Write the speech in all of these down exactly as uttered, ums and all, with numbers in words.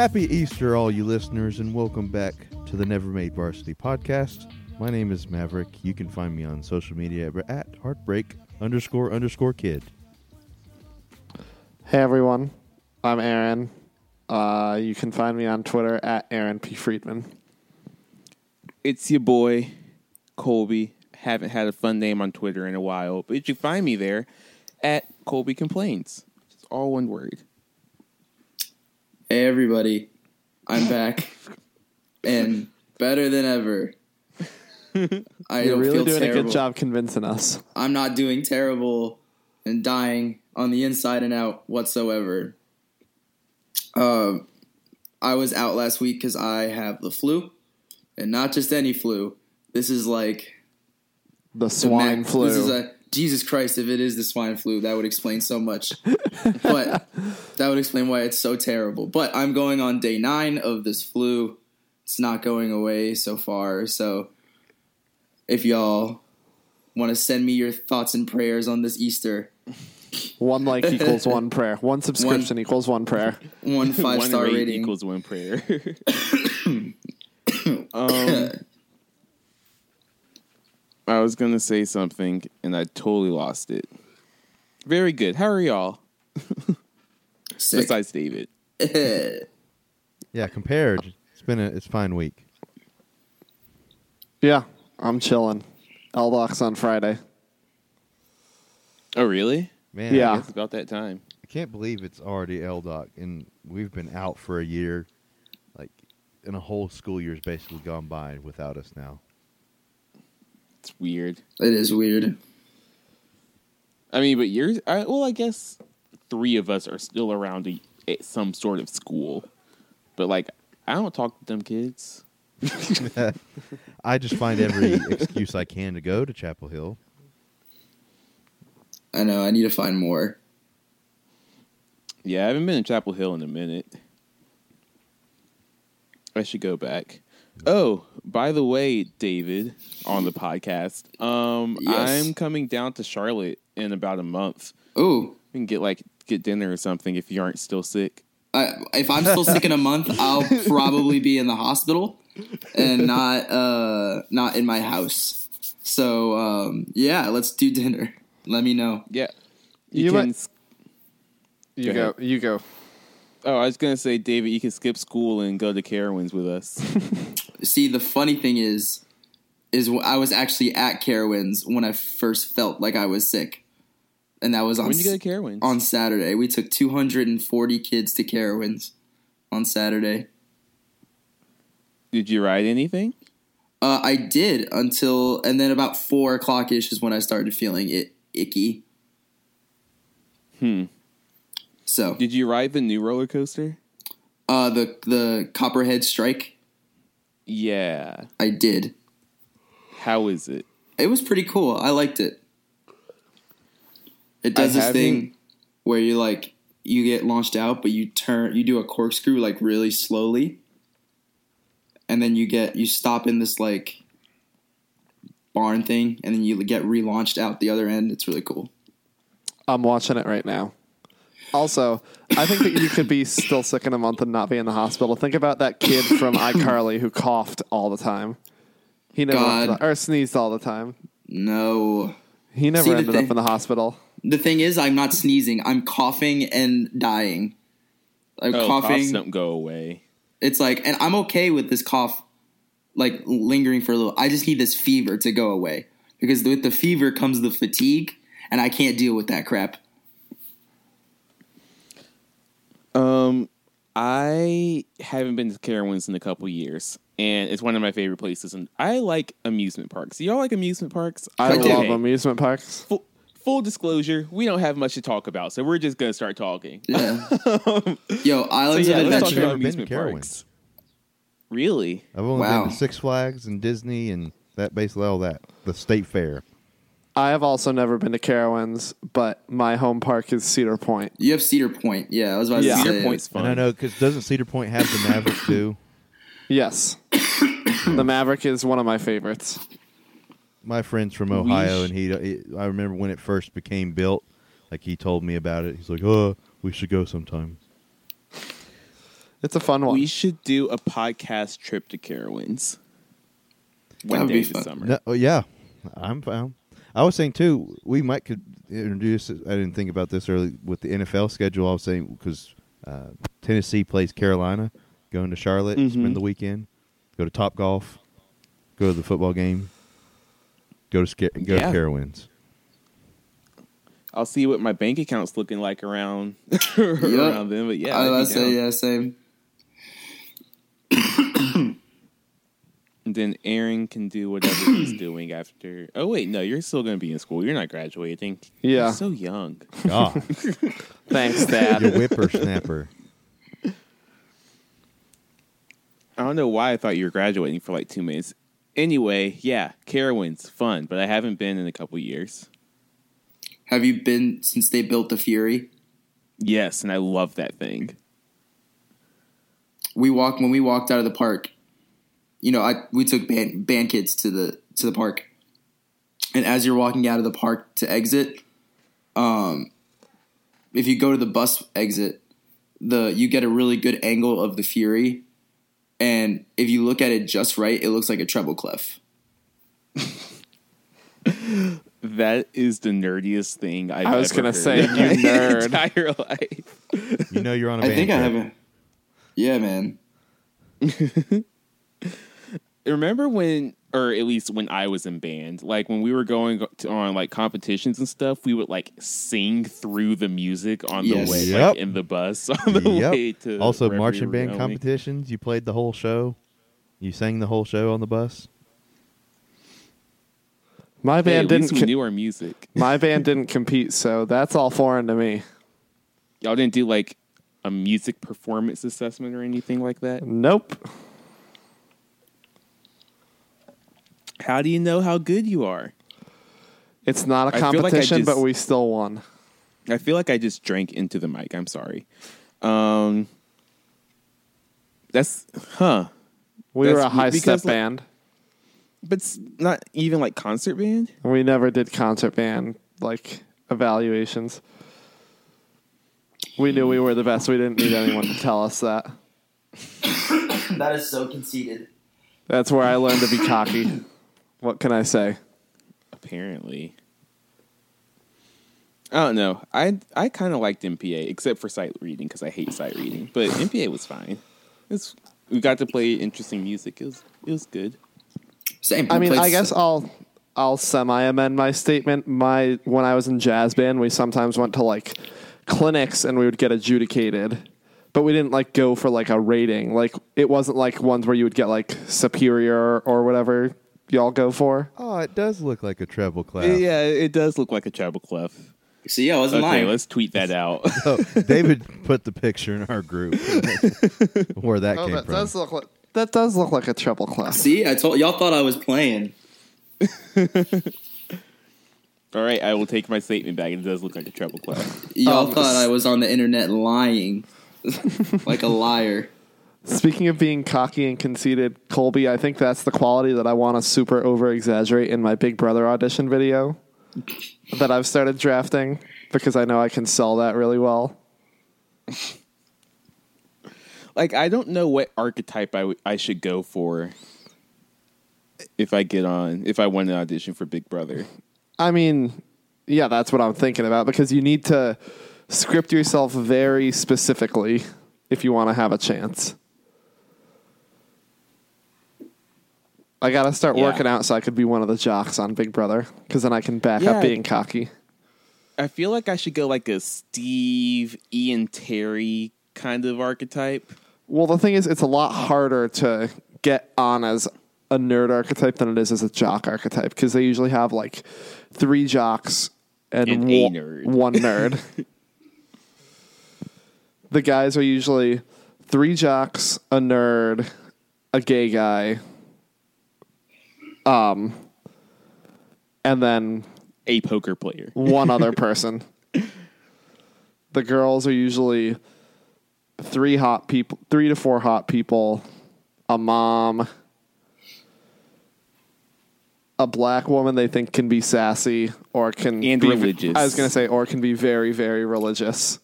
Happy Easter, all you listeners, and welcome back to the Never Made Varsity podcast. My name is Maverick. You can find me on social media at heartbreak underscore underscore kid. Hey, everyone. I'm Aaron. Uh, you can find me on Twitter at Aaron P. Friedman. It's your boy, Colby. Haven't had a fun name on Twitter in a while, but you can find me there at Colby Complains. It's all one word. Hey, everybody. I'm back and better than ever. I You're don't really feel doing terrible. a good job convincing us. I'm not doing terrible and dying on the inside and out whatsoever. Um, I was out last week because I have the flu, and not just any flu. This is like the swine the ma- flu. This is a Jesus Christ. If it is the swine flu, that would explain so much. But that would explain why it's so terrible. But I'm going on day nine of this flu. It's not going away so far, so. If y'all want to send me your thoughts and prayers on this Easter. One like equals one prayer. One subscription one, equals one prayer. One five-star rating. One rate equals one prayer. um, I was going to say something, and I totally lost it. Very good. How are y'all? Sick. Besides David. Yeah, compared. It's been a it's fine week. Yeah. I'm chilling. L D O C's on Friday. Oh, really? Man, yeah. It's about that time. I can't believe it's already L D O C, and we've been out for a year. Like, and a whole school year's basically gone by without us now. It's weird. It is weird. I mean, but yours, I, well, I guess three of us are still around a, at some sort of school. But, like, I don't talk to them kids. I just find every excuse I can to go to Chapel Hill. I know, I need to find more. Yeah, I haven't been in Chapel Hill in a minute. I should go back. Oh, by the way, David, on the podcast, um, yes. I'm coming down to Charlotte in about a month. Ooh. We can get like get dinner or something if you aren't still sick. I, if I'm still sick in a month, I'll probably be in the hospital. And not uh, not in my house. So, um, yeah, let's do dinner. Let me know. Yeah. You, you can... Sc- you go. go. You go. Oh, I was going to say, David, you can skip school and go to Carowinds with us. See, the funny thing is, is I was actually at Carowinds when I first felt like I was sick. And that was on, when you go to Carowinds? On Saturday. We took two hundred forty kids to Carowinds on Saturday. Did you ride anything? Uh, I did until, and then about four o'clock-ish is when I started feeling it icky. Hmm. So. Did you ride the new roller coaster? Uh, the the Copperhead Strike? Yeah. I did. How is it? It was pretty cool. I liked it. It does I this haven't... thing where you like, you get launched out, but you turn, you do a corkscrew like really slowly. And then you get you stop in this like barn thing, and then you get relaunched out the other end. It's really cool. I'm watching it right now. Also, I think that you could be still sick in a month and not be in the hospital. Think about that kid from iCarly who coughed all the time. He never God. or sneezed all the time. No, he never See, ended thing, up in the hospital. The thing is, I'm not sneezing. I'm coughing and dying. I'm oh, coughing. Coughs don't go away. It's like, and I'm okay with this cough, like, lingering for a little. I just need this fever to go away. Because with the fever comes the fatigue, and I can't deal with that crap. Um, I haven't been to Carowinds in a couple years, and it's one of my favorite places. And I like amusement parks. Do y'all like amusement parks? I, I love do. amusement parks. Full, full disclosure, we don't have much to talk about, so we're just going to start talking. Yeah. um, Yo, Islands so yeah, of Adventure. I've been to Carowinds. Really? I've only wow. been to Six Flags and Disney and that basically all that. The State Fair. I have also never been to Carowinds, but my home park is Cedar Point. You have Cedar Point. Yeah, I was about yeah. to say. Cedar Point's fun. And I know, because doesn't Cedar Point have the Maverick too? Yes. The Maverick is one of my favorites. My friend's from Ohio, and he, he. I remember when it first became built. Like he told me about it. He's like, "Oh, we should go sometime." It's a fun one. We should do a podcast trip to Carowinds. That would be fun. Summer. No, oh, yeah, I'm fine. I was saying, too, we might could introduce, I didn't think about this early, with the N F L schedule, I was saying, because uh, Tennessee plays Carolina, going to Charlotte, mm-hmm. spend the weekend, go to Topgolf, go to the football game, go to Scar- go yeah. to Carowinds. I'll see what my bank account's looking like around, yep. around then, but yeah. I was say, yeah, same. And then Aaron can do whatever he's doing after. Oh, wait, no, you're still going to be in school. You're not graduating. Yeah. You're so young. God. Thanks, Dad. You're a whippersnapper. I don't know why I thought you were graduating for like two minutes. Anyway, yeah, Carowinds, fun, but I haven't been in a couple years. Have you been since they built the Fury? Yes, and I love that thing. We walked, when we walked out of the park, you know, I we took band, band kids to the to the park, and as you're walking out of the park to exit, um, if you go to the bus exit, the you get a really good angle of the Fury, and if you look at it just right, it looks like a treble clef. That is the nerdiest thing I've I was ever gonna heard say. You nerd, entire life. You know, you're on a band I think trip. I haven't. Yeah, man. Remember when, or at least when I was in band, like when we were going to, on like competitions and stuff, we would like sing through the music on yes. the way, yep. like in the bus on the yep. way to. Also, marching band going. competitions. You played the whole show. You sang the whole show on the bus. My band hey, at least didn't. We com- knew our music. My band didn't compete, so that's all foreign to me. Y'all didn't do like a music performance assessment or anything like that? Nope. How do you know how good you are? It's not a competition, like just, but we still won. I feel like I just drank into the mic. I'm sorry. Um, that's, huh. We that's, were a high step like, band. But it's not even like concert band? We never did concert band, like, evaluations. We knew we were the best. We didn't need anyone to tell us that. That is so conceited. That's where I learned to be cocky. What can I say? Apparently. I don't know. I I kind of liked M P A, except for sight reading, because I hate sight reading. But M P A was fine. It's, we got to play interesting music. It was, it was good. Same. I mean, place. I guess I'll I'll semi amend my statement. My when I was in jazz band, we sometimes went to like clinics and we would get adjudicated, but we didn't like go for like a rating. Like it wasn't like ones where you would get like superior or whatever y'all go for. Oh, it does look like a treble clef. Yeah, it does look like a treble clef. See, yeah, I wasn't lying. Okay, let's tweet that out. Oh, David put the picture in our group where that oh, came that from. Does look like. That does look like a treble clef. See, I told y'all thought I was playing. All right, I will take my statement back. It does look like a treble clef. Y'all um, thought I was on the internet lying, like a liar. Speaking of being cocky and conceited, Colby, I think that's the quality that I want to super over exaggerate in my Big Brother audition video that I've started drafting because I know I can sell that really well. Like, I don't know what archetype I, w- I should go for if I get on, if I won an audition for Big Brother. I mean, yeah, that's what I'm thinking about, because you need to script yourself very specifically if you want to have a chance. I got to start yeah. working out so I could be one of the jocks on Big Brother, because then I can back yeah. up being cocky. I feel like I should go like a Steve, Ian Terry kind of archetype. Well, the thing is, it's a lot harder to get on as a nerd archetype than it is as a jock archetype, because they usually have like three jocks and, and one, nerd. one nerd. The guys are usually three jocks, a nerd, a gay guy, um, and then a poker player. One other person. The girls are usually Three hot people, three to four hot people, a mom, a black woman they think can be sassy or can and be religious. I was going to say, or can be very, very religious.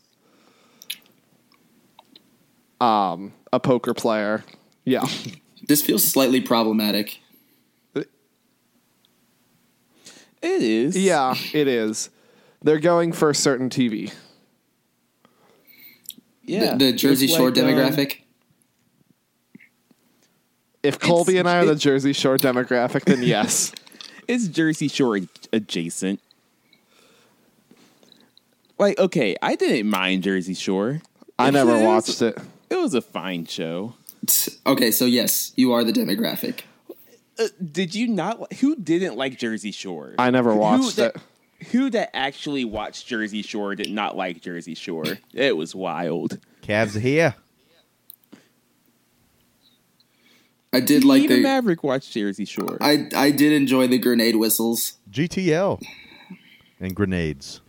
Um, a a poker player. Yeah. This feels slightly problematic. It is. Yeah, it is. They're going for a certain T V. Yeah. The, the Jersey Shore like, demographic. Uh, if Colby it's, and I are the Jersey Shore demographic, then yes. It's Jersey Shore adjacent. Like, okay, I didn't mind Jersey Shore. I never watched it. It was a fine show. Okay, so yes, you are the demographic. Uh, did you not? Who didn't like Jersey Shore? I never watched who that, it. Who that actually watched Jersey Shore did not like Jersey Shore? It was wild. Cavs here. I did like Even the Maverick watched Jersey Shore. I I did enjoy the grenade whistles. G T L and grenades.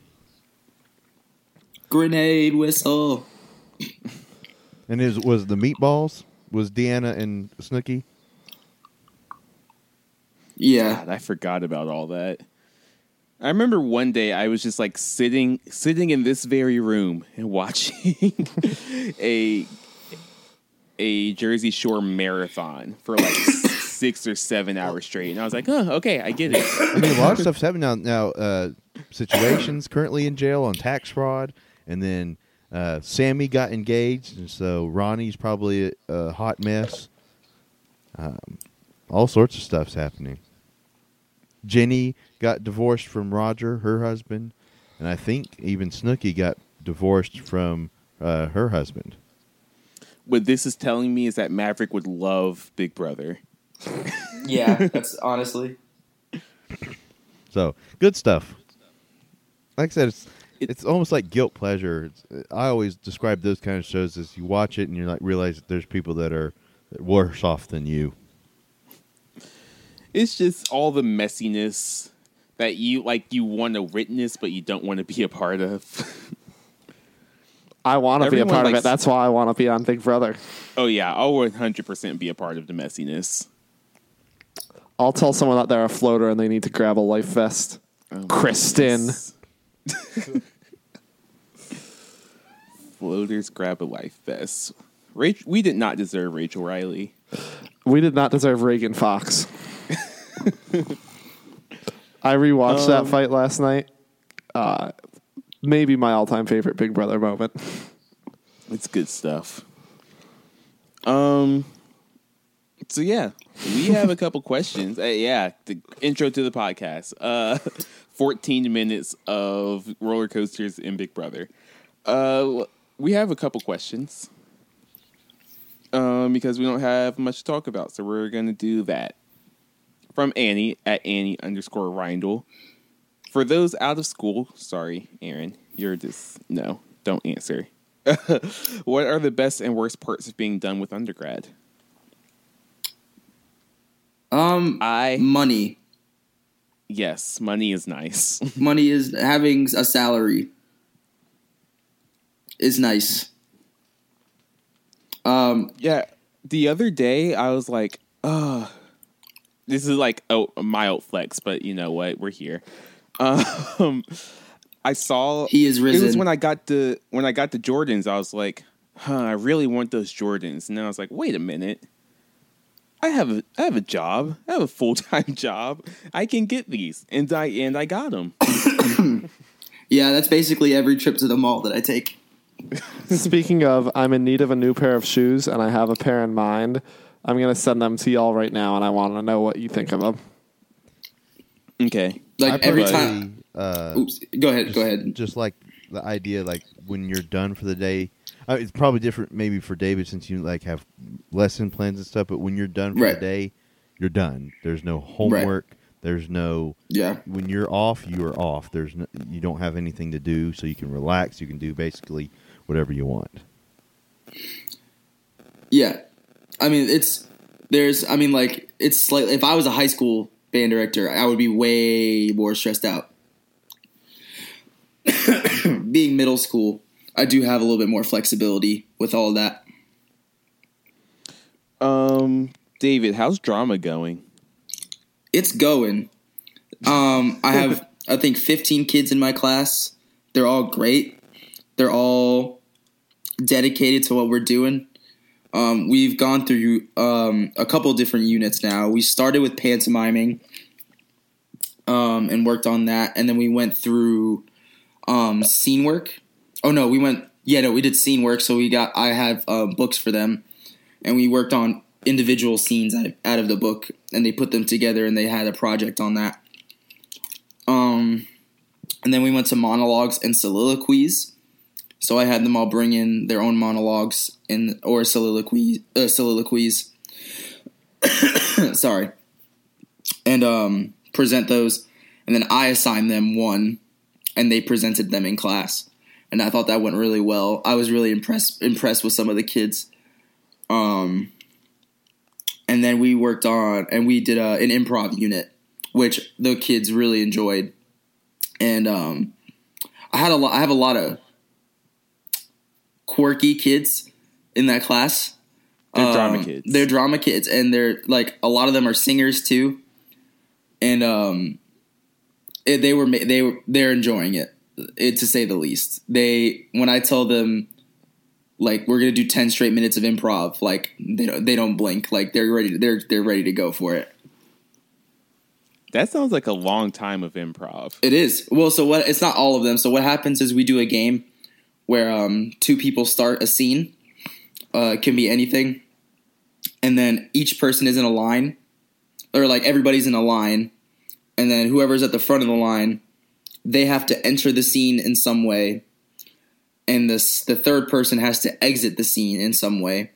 Grenade whistle. And it was the meatballs? Was Deanna and Snooky? Yeah. God, I forgot about all that. I remember one day I was just like sitting sitting in this very room and watching a a Jersey Shore marathon for like six or seven hours straight. And I was like, oh, okay, I get it. I mean, a lot of stuff's happening now. now uh, situations currently in jail on tax fraud. And then Uh, Sammy got engaged, and so Ronnie's probably a, a hot mess. Um, all sorts of stuff's happening. Jenny got divorced from Roger, her husband, and I think even Snooky got divorced from uh, her husband. What this is telling me is that Maverick would love Big Brother. Yeah, that's honestly. So, good stuff. Like I said, it's It, it's almost like guilt pleasure. It's, I always describe those kind of shows as you watch it and you like realize that there's people that are worse off than you. It's just all the messiness that you like. You want to witness, but you don't want to be a part of. I want to be a part likes, of it. That's why I want to be on Big Brother. Oh yeah, I'll one hundred percent be a part of the messiness. I'll tell someone that they're a floater and they need to grab a life vest. Oh, Kristen. Floaters grab a life vest. Rach- we did not deserve Rachel Riley. We did not deserve Reagan Fox. I rewatched um, that fight last night. Uh, maybe my all-time favorite Big Brother moment. It's good stuff. Um. So yeah, we have a couple questions. Uh, yeah, the intro to the podcast. Uh. fourteen minutes of roller coasters in Big Brother. Uh, we have a couple questions um, because we don't have much to talk about, so we're going to do that. From Annie, at Annie underscore Reindel. For those out of school, sorry, Aaron, you're just, no, don't answer. What are the best and worst parts of being done with undergrad? Um, I money. Yes, money is nice. Money is having a salary is nice. Um, yeah. The other day, I was like, "Oh, this is like oh, a mild flex," but you know what? We're here. Um, I saw he is risen. It was when I got the when I got the Jordans. I was like, "Huh, I really want those Jordans." And then I was like, "Wait a minute." I have a I have a job. I have a full time job. I can get these, and I and I got them. Yeah, that's basically every trip to the mall that I take. Speaking of, I'm in need of a new pair of shoes, and I have a pair in mind. I'm gonna send them to y'all right now, and I want to know what you think of them. Okay, like I every time. Uh, Oops, go ahead. Just, go ahead. Just like the idea, like when you're done for the day. Uh, it's probably different maybe for David since you like have lesson plans and stuff, but when you're done for right. the day, you're done. There's no homework. Right. There's no yeah. When you're off, you are off. There's no, you don't have anything to do, so you can relax. You can do basically whatever you want. Yeah, I mean it's there's I mean like it's slightly. If I was a high school band director, I would be way more stressed out. Being middle school. I do have a little bit more flexibility with all that. Um, David, how's drama going? It's going. Um, I have, I think, fifteen kids in my class. They're all great. They're all dedicated to what we're doing. Um, we've gone through um, a couple different units now. We started with pantomiming um, and worked on that, and then we went through um, scene work. Oh no, we went yeah no we did scene work. So we got I have uh, books for them, and we worked on individual scenes out of, out of the book, and they put them together, and they had a project on that. Um, and then we went to monologues and soliloquies. So I had them all bring in their own monologues and or soliloquies. Uh, soliloquies. Sorry. And um, present those. And then I assigned them one, and they presented them in class. And I thought that went really well. I was really impressed impressed with some of the kids. Um, and then we worked on, and we did a, an improv unit, which the kids really enjoyed. And um, I had a lot. I have a lot of quirky kids in that class. They're um, drama kids. They're drama kids, and they're like a lot of them are singers too. And um, it, they were they were they're enjoying it, it to say the least. They when I tell them like we're gonna do ten straight minutes of improv, like they don't, they don't blink. Like they're ready. To, they're they're ready to go for it. That sounds like a long time of improv. It is. Well, so what? It's not all of them. So what happens is we do a game where um, two people start a scene. Uh, it can be anything. And then each person is in a line. Or, like, everybody's in a line. And then whoever's at the front of the line, they have to enter the scene in some way. And this, the third person has to exit the scene in some way.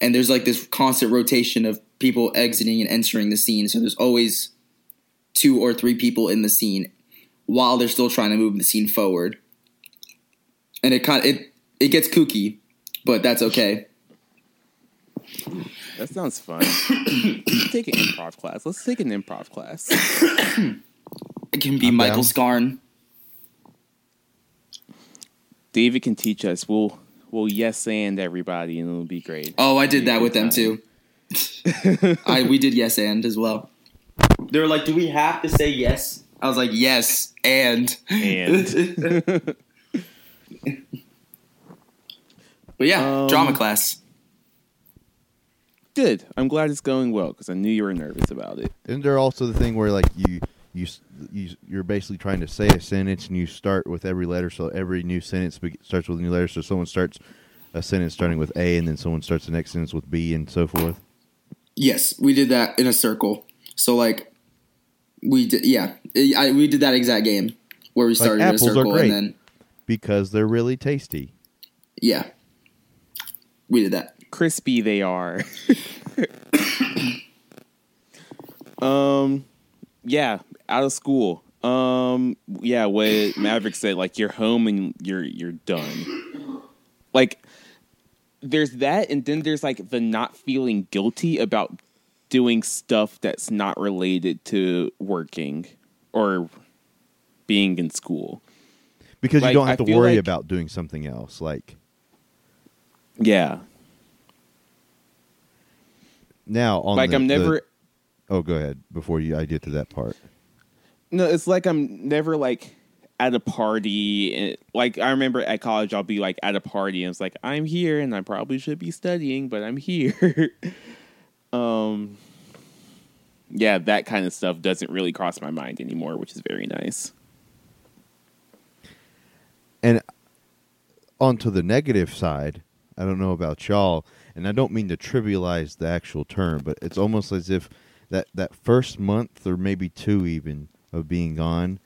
And there's, like, this constant rotation of people exiting and entering the scene. So there's always two or three people in the scene while they're still trying to move the scene forward. And it kind of, it it gets kooky, but that's okay. That sounds fun. Let's take an improv class. Let's take an improv class. It can be I'm Michael down. Scarn. David can teach us. We'll we'll yes and everybody, and it'll be great. Oh, I did that with them too. I we did yes and as well. They were like, "Do we have to say yes?" I was like, "Yes and and." But yeah, um, drama class. Good. I'm glad it's going well because I knew you were nervous about it. Isn't there also the thing where like you you you you're basically trying to say a sentence and you start with every letter, so every new sentence starts with a new letter. So someone starts a sentence starting with A, and then someone starts the next sentence with B, and so forth. Yes, we did that in a circle. So like we did, yeah, it, I, we did that exact game where we started like in a circle and then. Because they're really tasty. Yeah. We did that. Crispy they are. um, yeah, out of school. Um, yeah, what Maverick said, like, you're home and you're you're done. Like, there's that, and then there's, like, the not feeling guilty about doing stuff that's not related to working or being in school. Because like, you don't have to worry like, about doing something else. Like, yeah. Now, on like the, I'm never. The, oh, go ahead before you. I get to that part. No, it's like I'm never like at a party. And, like I remember at college, I'll be like at a party, and it's like I'm here, and I probably should be studying, but I'm here. um, yeah, that kind of stuff doesn't really cross my mind anymore, which is very nice. And on to the negative side, I don't know about y'all, and I don't mean to trivialize the actual term, but it's almost as if that, that first month or maybe two even of being gone,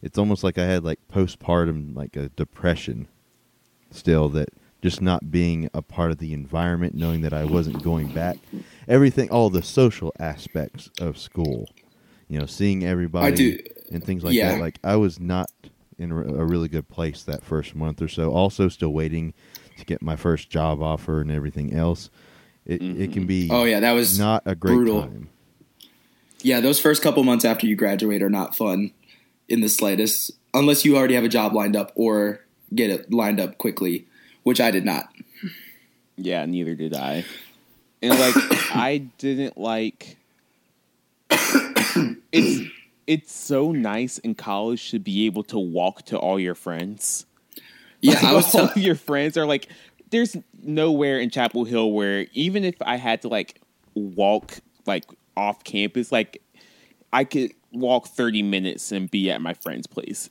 it's almost like I had like postpartum, like a depression still, that just not being a part of the environment, knowing that I wasn't going back. Everything, all the social aspects of school, you know, seeing everybody I do, and things like yeah. that. Like I was not in a really good place that first month or so. Also still waiting to get my first job offer and everything else. It mm-hmm. it can be oh yeah, that was not a great brutal. time. Yeah, those first couple months after you graduate are not fun in the slightest, unless you already have a job lined up or get it lined up quickly, which I did not. Yeah, neither did I. And like I didn't like it's It's so nice in college to be able to walk to all your friends. Yeah, like, I was all tell- your friends are like there's nowhere in Chapel Hill where even if I had to like walk like off campus, like I could walk thirty minutes and be at my friend's place.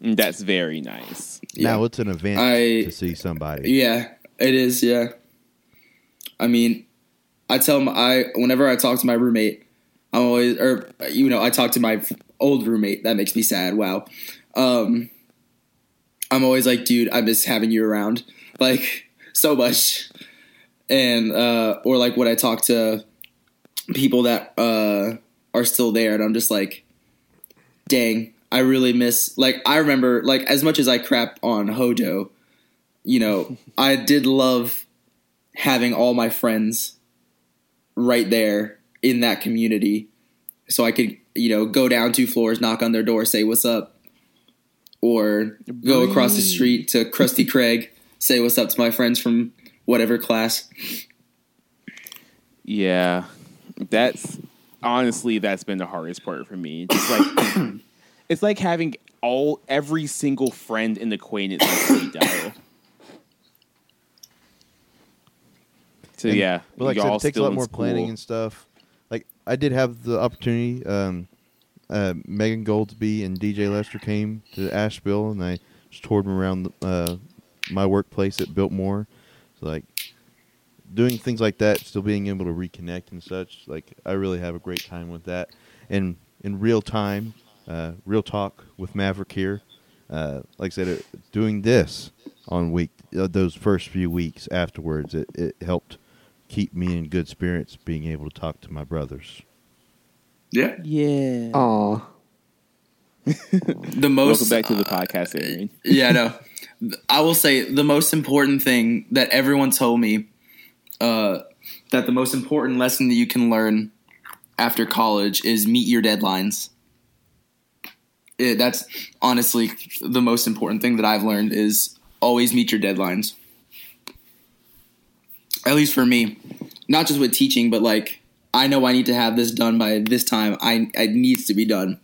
And that's very nice. Now yeah. It's an event I, to see somebody. Yeah, it is. Yeah. I mean, I tell my, I, whenever I talk to my roommate, I'm always, or, you know, I talk to my old roommate. That makes me sad. Wow. Um, I'm always like, dude, I miss having you around like so much. And, uh, or like when I talk to people that, uh, are still there and I'm just like, dang, I really miss, like, I remember like as much as I crap on Hodo, you know, I did love having all my friends right there in that community. So I could, you know, go down two floors, knock on their door, say, what's up? Or go across the street to Krusty Craig, say what's up to my friends from whatever class. Yeah, that's honestly, that's been the hardest part for me. Just like it's like having all every single friend and acquaintance like dial. So and, yeah, but like I said, it takes a lot more school. Planning and stuff. Like I did have the opportunity. Um, Uh, Megan Goldsby and D J Lester came to Asheville, and I just toured them around the, uh, my workplace at Biltmore. So, like, doing things like that, still being able to reconnect and such, like, I really have a great time with that. And in real time, uh, real talk with Maverick here, uh, like I said, uh, doing this on week uh, those first few weeks afterwards, it, it helped keep me in good spirits being able to talk to my brothers. Yeah. Yeah. Aw. The most. Welcome back to the uh, podcast, Aaron. Yeah, no. I will say the most important thing that everyone told me, uh, that the most important lesson that you can learn after college is meet your deadlines. It, that's honestly the most important thing that I've learned is always meet your deadlines. At least for me, not just with teaching, but like. I know I need to have this done by this time. I it needs to be done,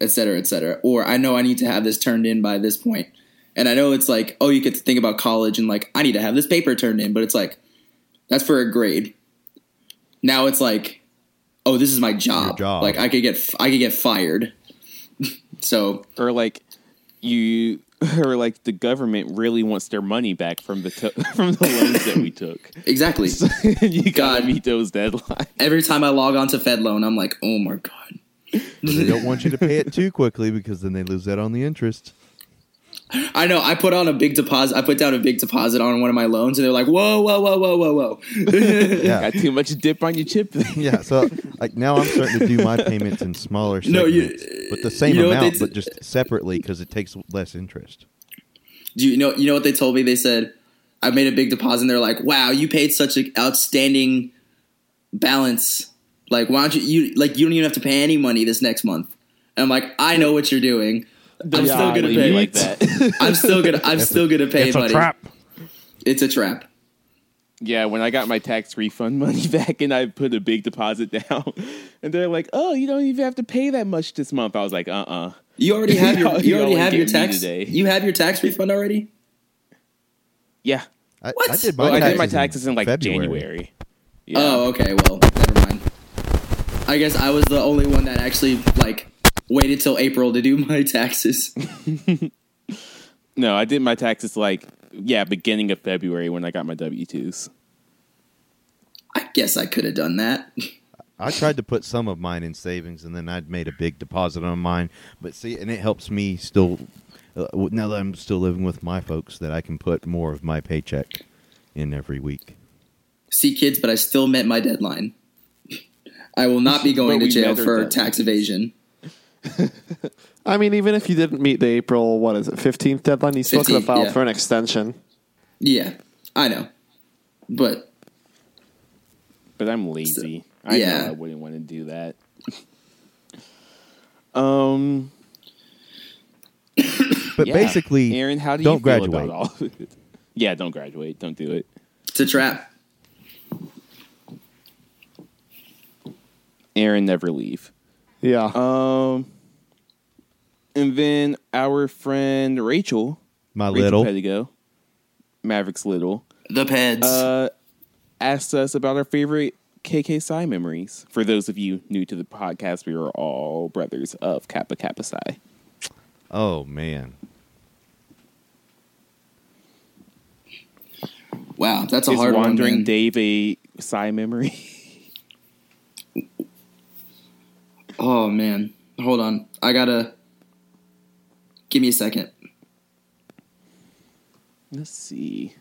et cetera, et cetera. Or I know I need to have this turned in by this point. And I know it's like, oh, you could think about college and like, I need to have this paper turned in. But it's like, that's for a grade. Now it's like, oh, this is my job. job. Like I could get I could get fired. So or like you or like the government really wants their money back from the to- from the loans that we took. Exactly. So, you gotta God. meet those deadlines. Every time I log on to Fed Loan, I'm like, oh my God. They don't want you to pay it too quickly because then they lose that on the interest. I know. I put on a big deposit. I put down a big deposit on one of my loans, and they're like, whoa, whoa, whoa, whoa, whoa, whoa. Yeah. Got too much dip on your chip. Yeah. So like now I'm starting to do my payments in smaller segments, no, you, but the same you know amount, t- but just separately because it takes less interest. Do you know? You know what they told me? They said I made a big deposit, and they're like, "Wow, you paid such an outstanding balance. Like, why don't you? You like you don't even have to pay any money this next month." And I'm like, "I know what you're doing." I'm yeah, still gonna pay like that. I'm still gonna. I'm it's still a, gonna pay. It's money. a trap. It's a trap. Yeah, when I got my tax refund money back and I put a big deposit down, and they're like, "Oh, you don't even have to pay that much this month." I was like, "Uh, uh-uh. uh." You already have your. You, you already have your tax. You have your tax refund already. Yeah. I, what? I did my, well, taxes, I did my taxes in, in like February. January. Yeah. Oh, okay. Well, never mind. I guess I was the only one that actually like. Waited till April to do my taxes. No, I did my taxes like, yeah, beginning of February when I got my W two's. I guess I could have done that. I tried to put some of mine in savings, and then I'd made a big deposit on mine. But see, and it helps me still, uh, now that I'm still living with my folks, that I can put more of my paycheck in every week. See, kids, but I still met my deadline. I will not be going to jail for tax evasion. I mean, even if you didn't meet the April, what is it, fifteenth deadline, you still could have filed yeah. for an extension. Yeah, I know, but but I'm lazy. So, I yeah. know I wouldn't want to do that. Um, but yeah. basically, Aaron, how do don't you feel graduate? About all of it? Yeah, don't graduate. Don't do it. It's a trap. Aaron, never leave. Yeah. Um, and then our friend Rachel, my Rachel little Pedigo, Mavericks Little, the Peds, uh, asked us about our favorite K K Psi memories. For those of you new to the podcast, we are all brothers of Kappa Kappa Psi. Oh, man. Wow, that's a Is hard Wandering one, Dave a Psi memory? Oh, man. Hold on. I gotta... Give me a second. Let's see.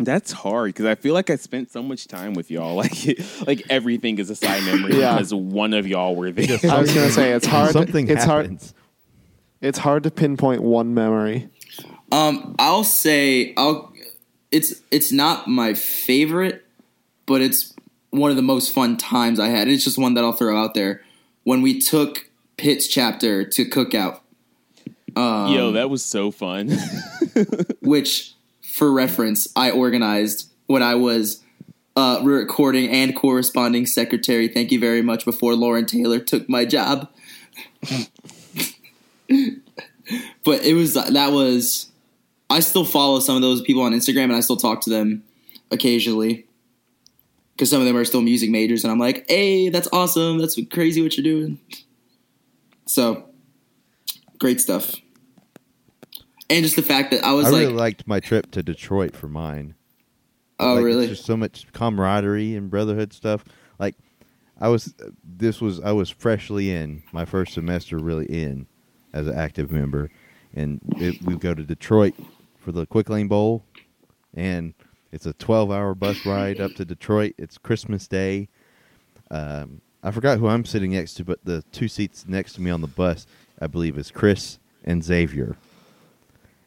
That's hard because I feel like I spent so much time with y'all. Like, like everything is a side memory yeah. because one of y'all were there. I was gonna say it's hard. Something it's happens. hard. It's hard to pinpoint one memory. Um, I'll say I'll. It's it's not my favorite, but it's one of the most fun times I had. It's just one that I'll throw out there when we took Pitt's chapter to Cookout. Um, Yo, that was so fun. Which. For reference, I organized when I was uh, recording and corresponding secretary. Thank you very much. Before Lauren Taylor took my job, but it was that was. I still follow some of those people on Instagram, and I still talk to them occasionally because some of them are still music majors, and I'm like, "Hey, that's awesome! That's crazy what you're doing." So, great stuff. And just the fact that I was I like... I really liked my trip to Detroit for mine. Oh, like, really? Just so much camaraderie and brotherhood stuff. Like, I was... This was... I was freshly in. My first semester really in as an active member. And it, we go to Detroit for the Quick Lane Bowl. And it's a twelve-hour bus ride up to Detroit. It's Christmas Day. Um, I forgot who I'm sitting next to, but the two seats next to me on the bus, I believe, is Chris and Xavier.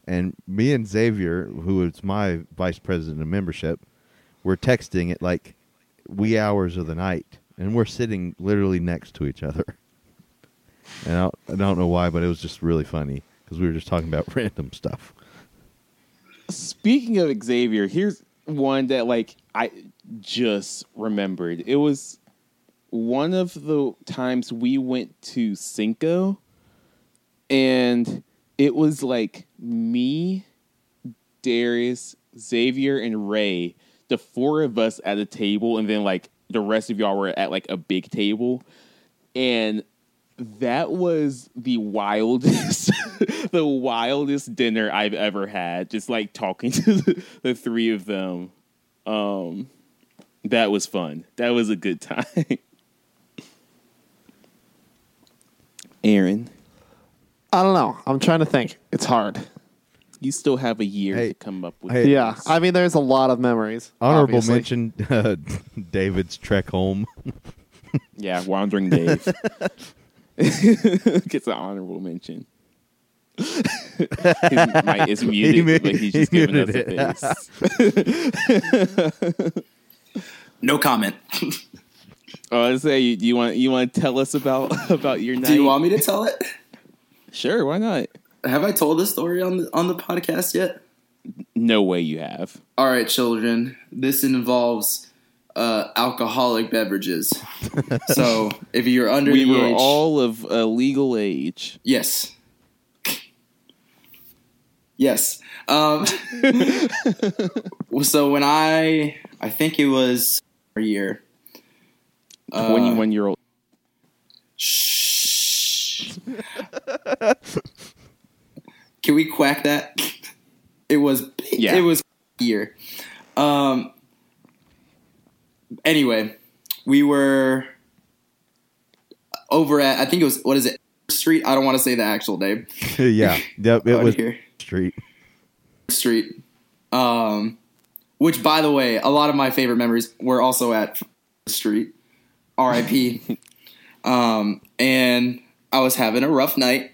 And me and Xavier, who is my vice president of membership, were texting at like wee hours of the night. And we're sitting literally next to each other. And I, I don't know why, but it was just really funny because we were just talking about random stuff. Speaking of Xavier, here's one that like I just remembered. It was one of the times we went to Cinco and... It was like me, Darius, Xavier, and Ray, the four of us at a table, and then like the rest of y'all were at like a big table. And that was the wildest, the wildest dinner I've ever had. Just like talking to the, the three of them. Um, that was fun. That was a good time. Aaron. I don't know. I'm trying to think. It's hard. You still have a year hey, to come up with. Hey, yeah. I mean, there's a lot of memories. Honorable obviously. mention, uh, David's trek home. Yeah, Wandering Dave. Gets an honorable mention. His mic is muted, he made, but he's just he giving us a face. No comment. Oh, I was say, you, you want you want to tell us about, about your night? Do you want me to tell it? Sure, why not? Have I told this story on the, on the podcast yet? No way you have. All right, children. This involves uh, alcoholic beverages. So if you're under we the age... We were all of uh, legal age. Yes. Yes. Um, so when I... I think it was a year. twenty-one-year-old. Uh, shh. Can we quack that? It was yeah. It was year. Um. Anyway, we were over at I think it was what is it Street? I don't want to say the actual name. yeah, yep, it was here. Street. Street. Um, which by the way, a lot of my favorite memories were also at Street. R I P Um, and. I was having a rough night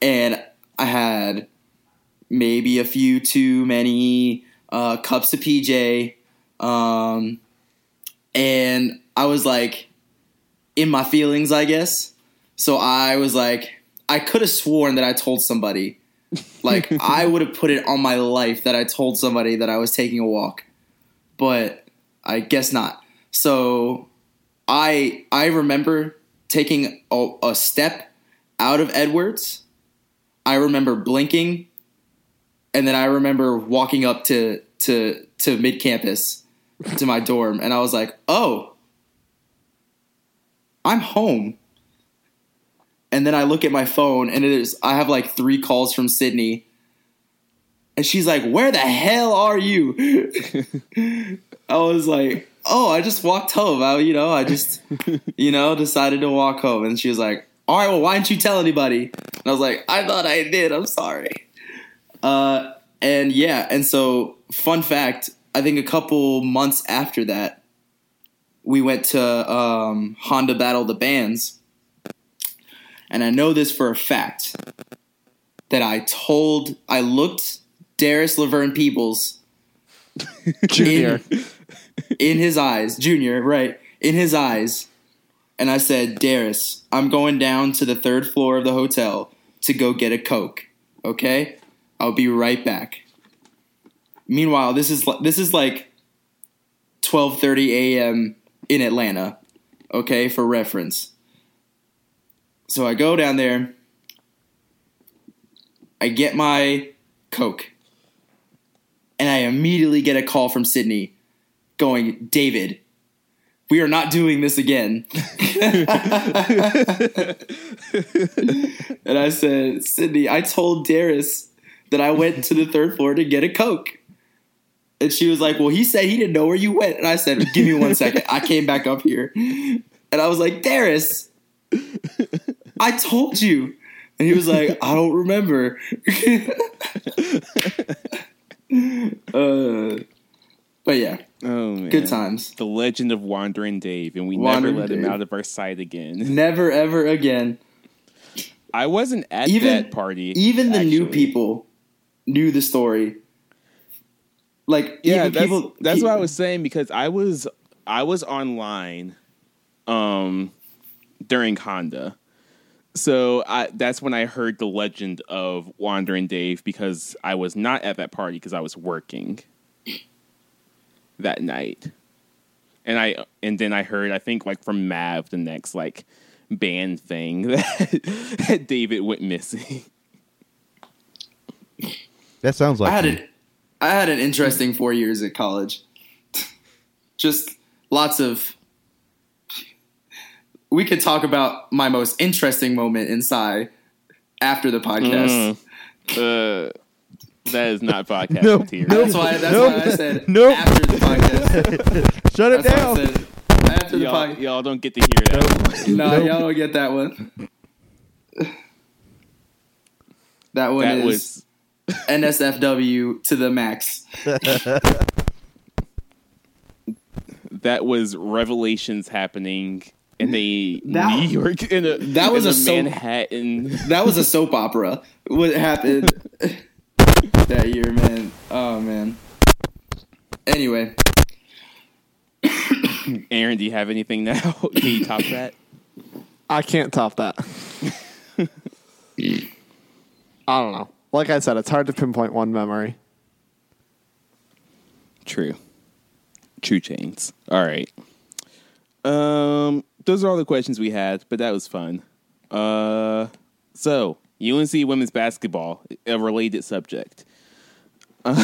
and I had maybe a few too many uh, cups of P J um, and I was like in my feelings, I guess. So I was like, I could have sworn that I told somebody, like I would have put it on my life that I told somebody that I was taking a walk, but I guess not. So I I remember taking a, a step out of Edward's. I remember blinking, and then I remember walking up to to to mid campus to my dorm, and I was like, "Oh, I'm home." And then I look at my phone, and it is I have like three calls from Sydney, and she's like, "Where the hell are you?" I was like, "Oh, I just walked home. I, you know, I just, you know, decided to walk home." And she was like, "All right, well, why didn't you tell anybody?" And I was like, "I thought I did. I'm sorry." Uh, and yeah, and so fun fact, I think a couple months after that, we went to um, Honda Battle of the Bands. And I know this for a fact, that I told, I looked Darius Laverne Peebles Junior in, in his eyes, Junior, right, in his eyes, and I said, "Darius, I'm going down to the third floor of the hotel to go get a Coke, okay? I'll be right back." Meanwhile, this is this is like twelve thirty a.m. in Atlanta, okay, for reference. So I go down there, I get my Coke, and I immediately get a call from Sydney going, "David, we are not doing this again." And I said, "Sydney, I told Darius that I went to the third floor to get a Coke." And she was like, "Well, he said he didn't know where you went." And I said, "Give me one second. I came back up here." And I was like, "Darius, I told you." And he was like, "I don't remember." uh, but yeah. Oh, man. Good times. The legend of Wandering Dave, and we Wandering never let Dave. him out of our sight again. Never, ever again. I wasn't at even, that party. Even the actually. new people knew the story. Like, yeah, even that's, people, that's people. what I was saying, because I was I was online um, during Honda. So I, that's when I heard the legend of Wandering Dave, because I was not at that party because I was working that night. And I and then I heard, I think, like, from Mav, the next, like, band thing that, that David went missing. That sounds like I had, a, I had an interesting four years at college. Just lots of... We could talk about my most interesting moment inside after the podcast. Mm, uh, that is not podcast nope, material. Nope, that's why. That's nope, why I said nope. after the podcast. Shut it that's down. Why I said after y'all, the podcast, y'all don't get to hear that. Nope. No, nope. y'all don't get that one. That one that is was... N S F W to the max. That was revelations happening. In a that, New York, in a that was in a, a soap, Manhattan, that was a soap opera. What happened that year, man? Oh man. Anyway, Aaron, do you have anything now? Can you top that? I can't top that. I don't know. Like I said, it's hard to pinpoint one memory. True. True chains. All right. Um. Those are all the questions we had, but that was fun. Uh, so, U N C women's basketball, a related subject. Uh,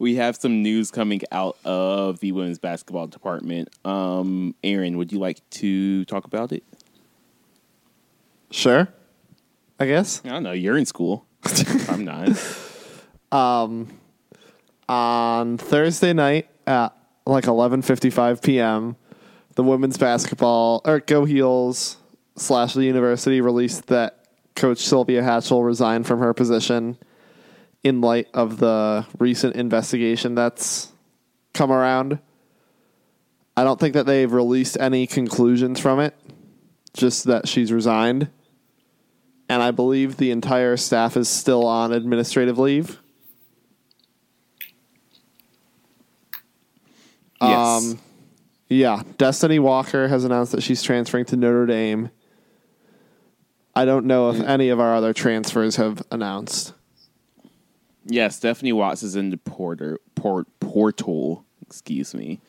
we have some news coming out of the women's basketball department. Um, Aaron, would you like to talk about it? Sure, I guess. I don't know. You're in school. I'm not. Um, on Thursday night at like eleven fifty-five p.m., the women's basketball, or Go Heels slash the university, released that Coach Sylvia Hatchell resigned from her position in light of the recent investigation that's come around. I don't think that they've released any conclusions from it, just that she's resigned. And I believe the entire staff is still on administrative leave. Yes. Um, Yeah, Destiny Walker has announced that she's transferring to Notre Dame. I don't know if any of our other transfers have announced. Yeah, Stephanie Watts is in the Porter, Port, portal, excuse me.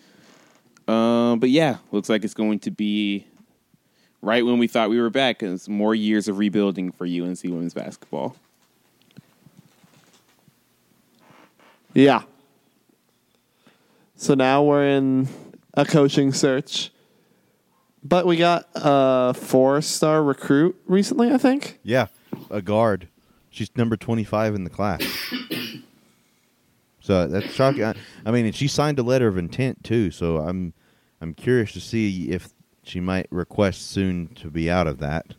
Uh, but yeah, looks like it's going to be right when we thought we were back, and it's more years of rebuilding for U N C women's basketball. Yeah. So now we're in a coaching search. But we got a four-star recruit recently, I think. Yeah, a guard. She's number twenty-five in the class. So that's shocking. I, I mean, and she signed a letter of intent, too, so I'm I'm curious to see if she might request soon to be out of that.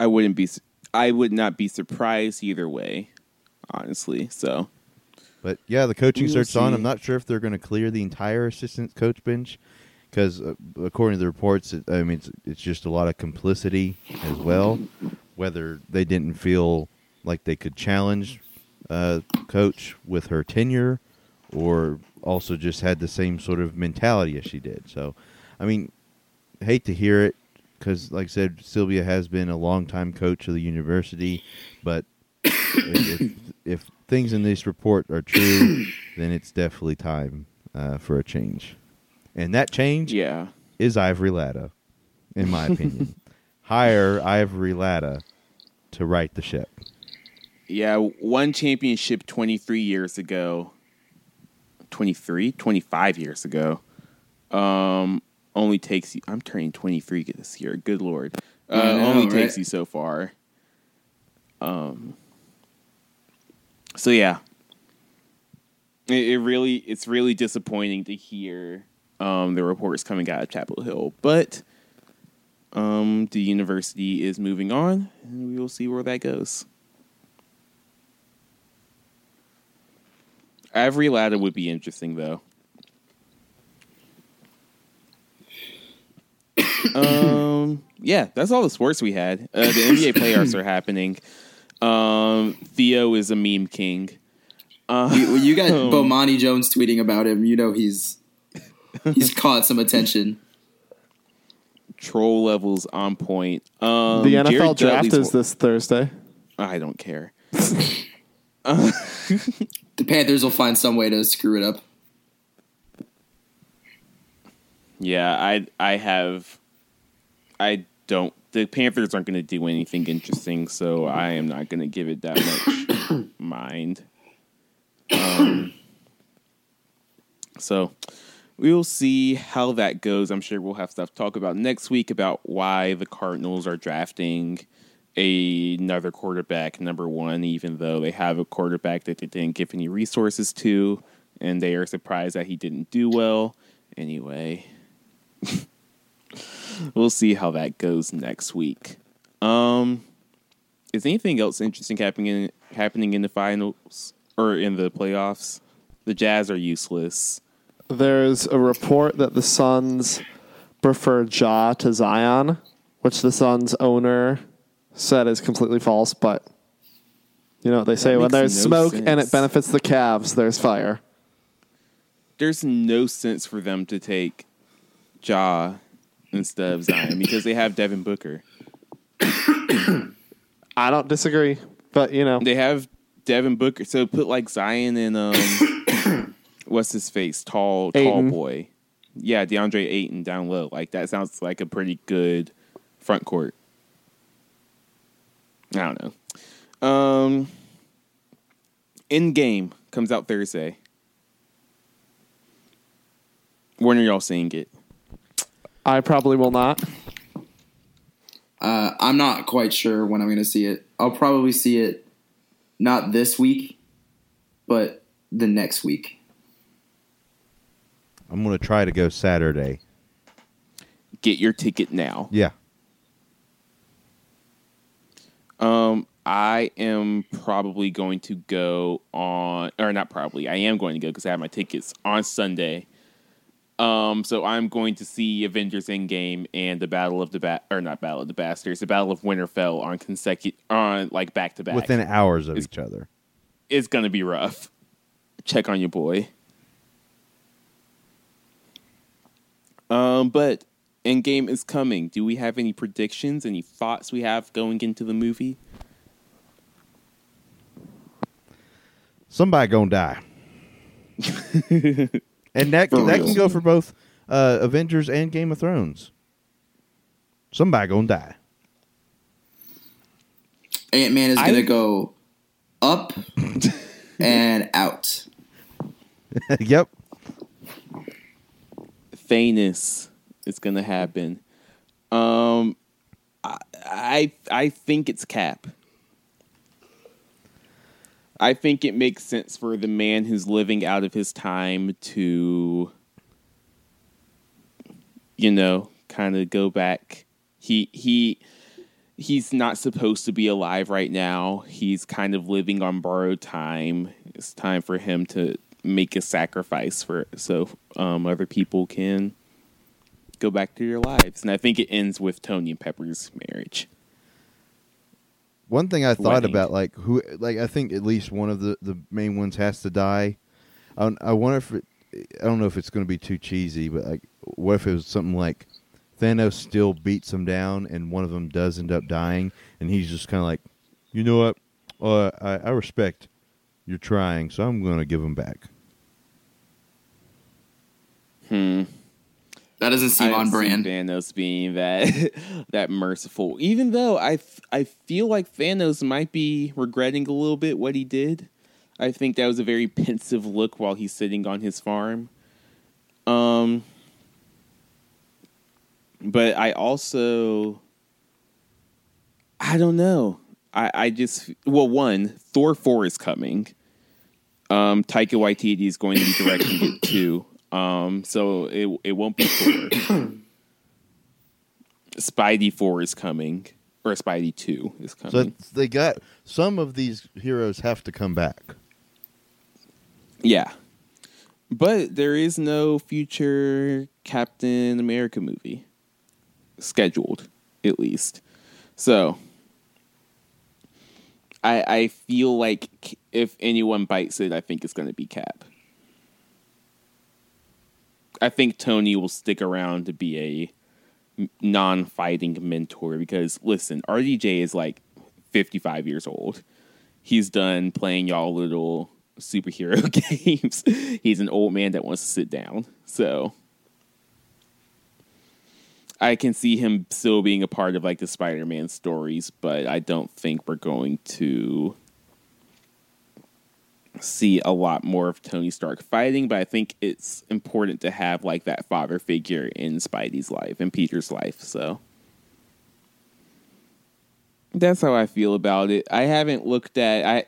I wouldn't be... I would not be surprised either way, honestly, so... But, yeah, the coaching search's on. I'm not sure if they're going to clear the entire assistant coach bench because, uh, according to the reports, it, I mean, it's, it's just a lot of complicity as well, whether they didn't feel like they could challenge uh, coach with her tenure or also just had the same sort of mentality as she did. So, I mean, hate to hear it because, like I said, Sylvia has been a longtime coach of the university, but if, if, if things in this report are true, then it's definitely time uh, for a change. And that change yeah. is Ivory Latta, in my opinion. Hire Ivory Latta to right the ship. Yeah, won championship twenty-three years ago. twenty-three? twenty-five years ago. Um, only takes you... I'm turning twenty-three this year. Good Lord. Uh, I know, only right? takes you so far. Um... So yeah, it, it really it's really disappointing to hear um, the reports coming out of Chapel Hill, but um, the university is moving on, and we will see where that goes. Ivory Latta would be interesting, though. um, yeah, that's all the sports we had. Uh, the N B A playoffs are happening. Um, Theo is a meme king. Uh, you, you got um, Bomani Jones tweeting about him. You know he's he's caught some attention. Troll levels on point. Um, the N F L Jared draft Dudley's is this Thursday. I don't care. uh, the Panthers will find some way to screw it up. Yeah, I I have I don't. The Panthers aren't going to do anything interesting, so I am not going to give it that much mind. Um, so we will see how that goes. I'm sure we'll have stuff to talk about next week about why the Cardinals are drafting a, another quarterback, number one, even though they have a quarterback that they didn't give any resources to, and they are surprised that he didn't do well. Anyway... We'll see how that goes next week. Um, is anything else interesting happening in, happening in the finals or in the playoffs? The Jazz are useless. There's a report that the Suns prefer Ja to Zion, which the Suns owner said is completely false. But you know what they say: when there's smoke and it benefits the Cavs, there's fire. There's no sense for them to take Ja instead of Zion because they have Devin Booker. I don't disagree, but you know they have Devin Booker. So put like Zion and um, what's his face, tall, Ayton. tall boy. Yeah, DeAndre Ayton down low. Like that sounds like a pretty good front court. I don't know. Um, Endgame comes out Thursday. When are y'all seeing it? I probably will not. Uh, I'm not quite sure when I'm going to see it. I'll probably see it not this week, but the next week. I'm going to try to go Saturday. Get your ticket now. Yeah. Um, I am probably going to go on, or not probably, I am going to go because I have my tickets on Sunday. Um, so I'm going to see Avengers Endgame and the Battle of the Ba- or not Battle of the Bastards, the Battle of Winterfell on consecutive on like back to back within hours of it's, each other. It's gonna be rough. Check on your boy. Um, but Endgame is coming. Do we have any predictions? Any thoughts we have going into the movie? Somebody gonna die. And that, that can go for both uh, Avengers and Game of Thrones. Somebody gonna die. Ant-Man is I... gonna go up and out. Yep. Thanos is gonna happen. Um, I, I I think it's Cap. I think it makes sense for the man who's living out of his time to, you know, kind of go back. He he he's not supposed to be alive right now. He's kind of living on borrowed time. It's time for him to make a sacrifice for so um, other people can go back to their lives. And I think it ends with Tony and Pepper's marriage. One thing I thought Wedding. about, like who, like I think at least one of the, the main ones has to die. I, I wonder if it, I don't know if it's going to be too cheesy, but like, what if it was something like Thanos still beats them down, and one of them does end up dying, and he's just kind of like, you know what, uh, I, I respect you're trying, so I'm going to give them back. Hmm. That doesn't seem I on brand. Thanos being that that merciful, even though I, f- I feel like Thanos might be regretting a little bit what he did. I think that was a very pensive look while he's sitting on his farm. Um, but I also, I don't know. I, I just well, one Thor four is coming. Um, Taika Waititi is going to be directing it too. Um, so it it won't be four. Spidey four is coming, or Spidey two is coming. So they got some of these heroes have to come back. Yeah, but there is no future Captain America movie scheduled, at least. So I I feel like if anyone bites it, I think it's going to be Cap. I think Tony will stick around to be a non-fighting mentor because, listen, R D J is like fifty-five years old. He's done playing y'all little superhero games. He's an old man that wants to sit down. So I can see him still being a part of like the Spider-Man stories, but I don't think we're going to see a lot more of Tony Stark fighting, but I think it's important to have like that father figure in Spidey's life and Peter's life. So that's how I feel about it. I haven't looked at I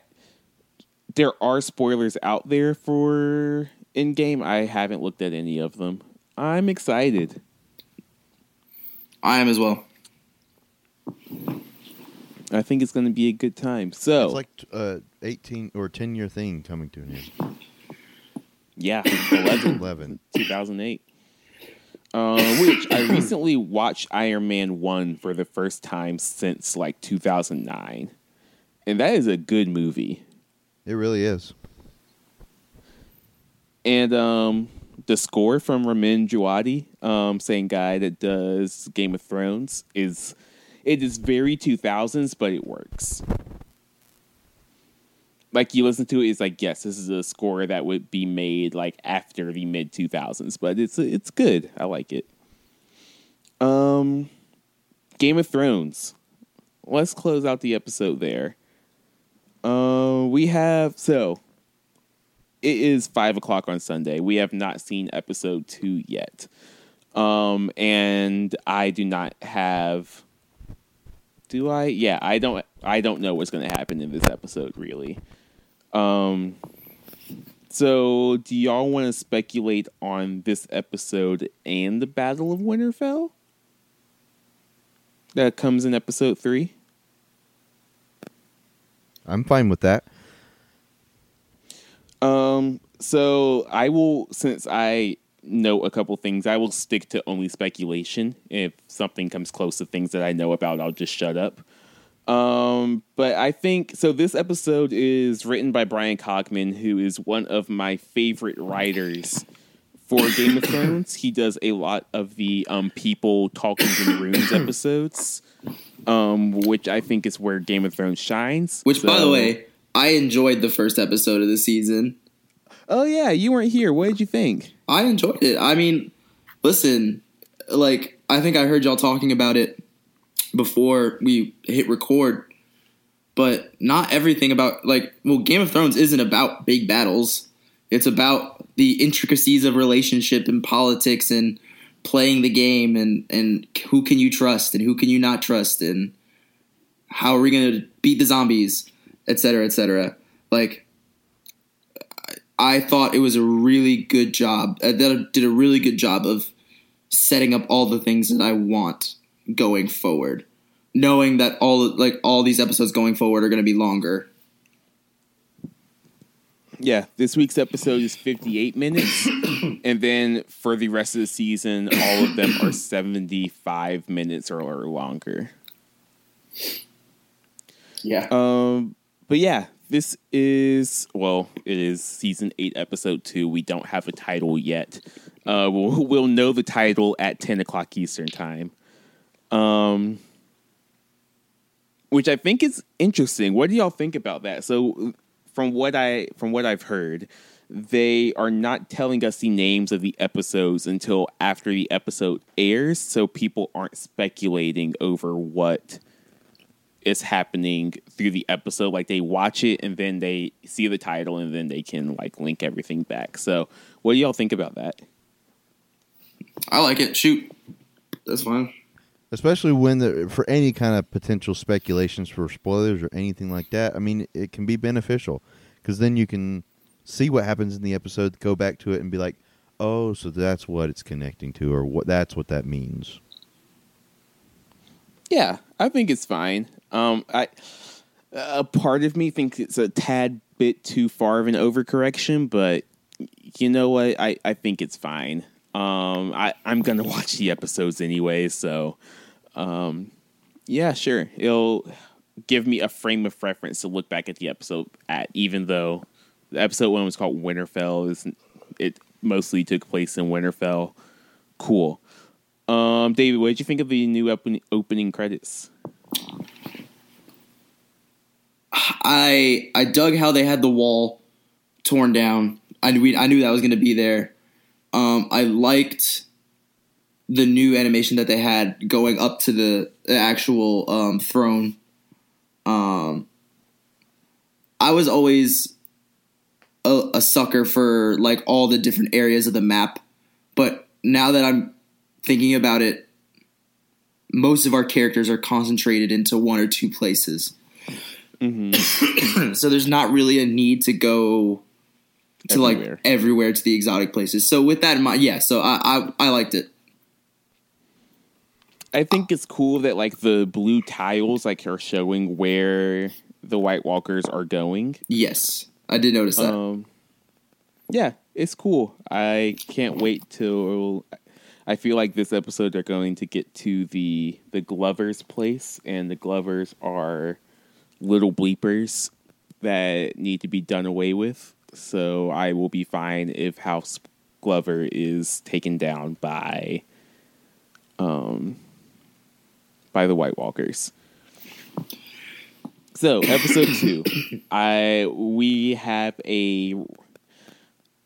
there are spoilers out there for Endgame. I haven't looked at any of them. I'm excited. I am as well. I think it's going to be a good time. So it's like uh eighteen or ten year thing coming to an end. Yeah, eleven, eleven. two thousand eight. Uh, which I recently watched Iron Man one for the first time since like two thousand nine, and that is a good movie. It really is. And um, the score from Ramin Djawadi, um, same guy that does Game of Thrones, is it is very two thousands, but it works. Like, you listen to it, it's like, yes, this is a score that would be made, like, after the mid two thousands. But it's it's good. I like it. Um, Game of Thrones. Let's close out the episode there. Uh, we have... So, it is five o'clock on Sunday. We have not seen episode two yet. Um, and I do not have... Do I? Yeah, I don't I don't know what's going to happen in this episode, really. Um, so, do y'all want to speculate on this episode and the Battle of Winterfell? That comes in episode three? I'm fine with that. Um, so, I will, since I know a couple things, I will stick to only speculation. If something comes close to things that I know about, I'll just shut up. Um, but I think, so this episode is written by Brian Cogman, who is one of my favorite writers for Game of Thrones. He does a lot of the um, people talking in rooms episodes, um, which I think is where Game of Thrones shines. Which, so, by the way, I enjoyed the first episode of the season. Oh, yeah, you weren't here. What did you think? I enjoyed it. I mean, listen, like, I think I heard y'all talking about it before we hit record, but not everything about, like, well, Game of Thrones isn't about big battles. It's about the intricacies of relationship and politics and playing the game and, and who can you trust and who can you not trust and how are we going to beat the zombies, et cetera, et cetera. Like, I thought it was a really good job. I did a really good job of setting up all the things that I want going forward, knowing that all like all these episodes going forward are going to be longer. Yeah, this week's episode is fifty-eight minutes, and then for the rest of the season, all of them are seventy-five minutes or longer. Yeah. Um. But yeah, this is, well, it is season eight, episode two. We don't have a title yet. Uh, we'll, we'll know the title at ten o'clock Eastern time. Um, which I think is interesting. What do y'all think about that? So from what I, from what I've heard, they are not telling us the names of the episodes until after the episode airs. So people aren't speculating over what is happening through the episode. Like, they watch it and then they see the title and then they can like link everything back. So what do y'all think about that? I like it. Shoot. That's fine. Especially when the, for any kind of potential speculations for spoilers or anything like that, I mean, it can be beneficial because then you can see what happens in the episode, go back to it and be like, oh, so that's what it's connecting to, or what that's what that means. Yeah, I think it's fine. Um, I a part of me thinks it's a tad bit too far of an overcorrection, but you know what? I, I think it's fine. Um, I, I'm gonna watch the episodes anyway, so um, yeah, sure. It'll give me a frame of reference to look back at the episode at, even though the episode one was called Winterfell. It's, it mostly took place in Winterfell. Cool. Um, David, what did you think of the new open- opening credits? I I dug how they had the wall torn down. I knew, I knew that was going to be there. Um, I liked the new animation that they had going up to the, the actual um, throne. Um, I was always a, a sucker for like all the different areas of the map, but now that I'm thinking about it, most of our characters are concentrated into one or two places. Mm-hmm. So there's not really a need to go to everywhere. like everywhere to the exotic places. So with that in mind, yeah, so I, I, I liked it. I think it's cool that like the blue tiles like are showing where the White Walkers are going. Yes, I did notice that. Um, yeah, it's cool. I can't wait till... I feel like this episode they're going to get to the the Glovers' place, and the Glovers are little bleepers that need to be done away with. So I will be fine if House Glover is taken down by um by the White Walkers. So episode two, I we have a.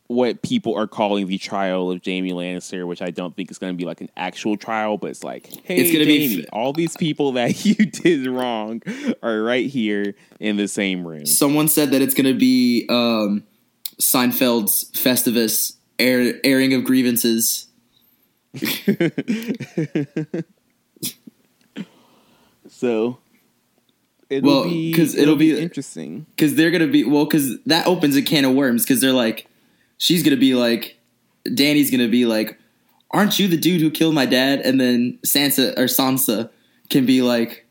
what people are calling the trial of Jamie Lannister, which I don't think is going to be like an actual trial, but it's like, hey, it's gonna Jamie, be f- all these people that you did wrong are right here in the same room. Someone said that it's going to be um, Seinfeld's Festivus, air, airing of grievances. So... It'll well, because it'll, it'll be, be interesting. Because they're going to be... Well, because that opens a can of worms, because they're like, she's going to be like, Danny's going to be like, aren't you the dude who killed my dad? And then Sansa or Sansa can be like,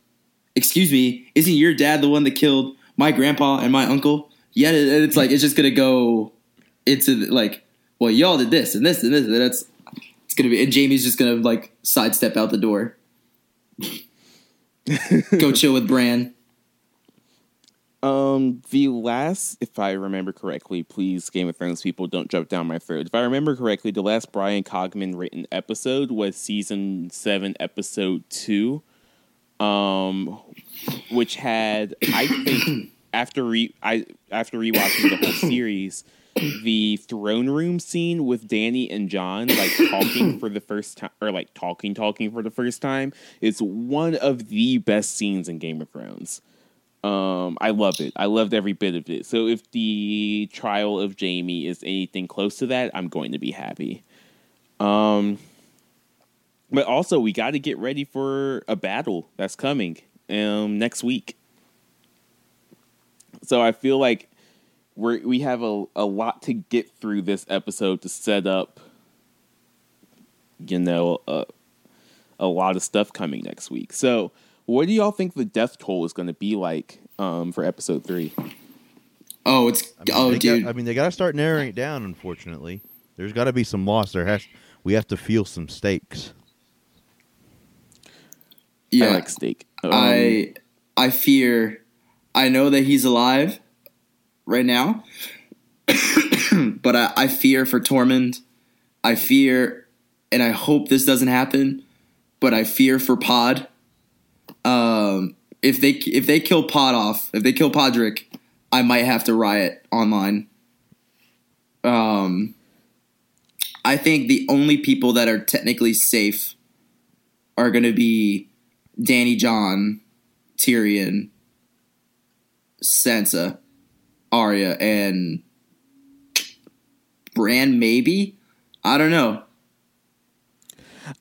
excuse me, isn't your dad the one that killed my grandpa and my uncle? Yeah, and it's like, it's just going to go into like, well, y'all did this and this and this. And that's, it's going to be, and Jamie's just going to like sidestep out the door. Go chill with Bran. Um, the last, if I remember correctly, please, Game of Thrones people, don't jump down my throat. If I remember correctly, the last Brian Cogman written episode was season seven, episode two, um, which had, I think, after re I after rewatching the whole series, the throne room scene with Danny and Jon, like talking for the first time, or like talking, talking for the first time, is one of the best scenes in Game of Thrones. Um, I love it. I loved every bit of it. So if the trial of Jamie is anything close to that, I'm going to be happy. Um, but also we got to get ready for a battle that's coming um, next week. So I feel like we we have a, a lot to get through this episode to set up, you know, uh, a lot of stuff coming next week. So what do y'all think the death toll is going to be like um, for episode three? Oh, it's I mean, oh, dude. Got, I mean, they got to start narrowing it down. Unfortunately, there's got to be some loss. There has we have to feel some stakes. Yeah, I like steak. Um, I I fear. I know that he's alive right now, but I, I fear for Tormund. I fear, and I hope this doesn't happen, but I fear for Pod. Um, if they if they kill Pod off, if they kill Podrick, I might have to riot online. Um, I think the only people that are technically safe are going to be Danny, Jon, Tyrion, Sansa, Arya, and Bran, maybe? I don't know.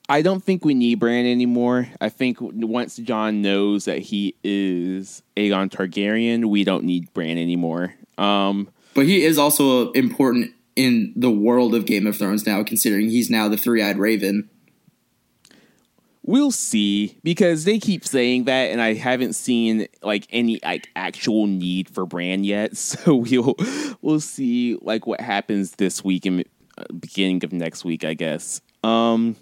I don't think we need Bran anymore. I think once Jon knows that he is Aegon Targaryen, we don't need Bran anymore. Um, but he is also important in the world of Game of Thrones now, considering he's now the three-eyed raven. We'll see, because they keep saying that, and I haven't seen like any like actual need for Bran yet. So we'll we'll see like what happens this week and beginning of next week, I guess. Um,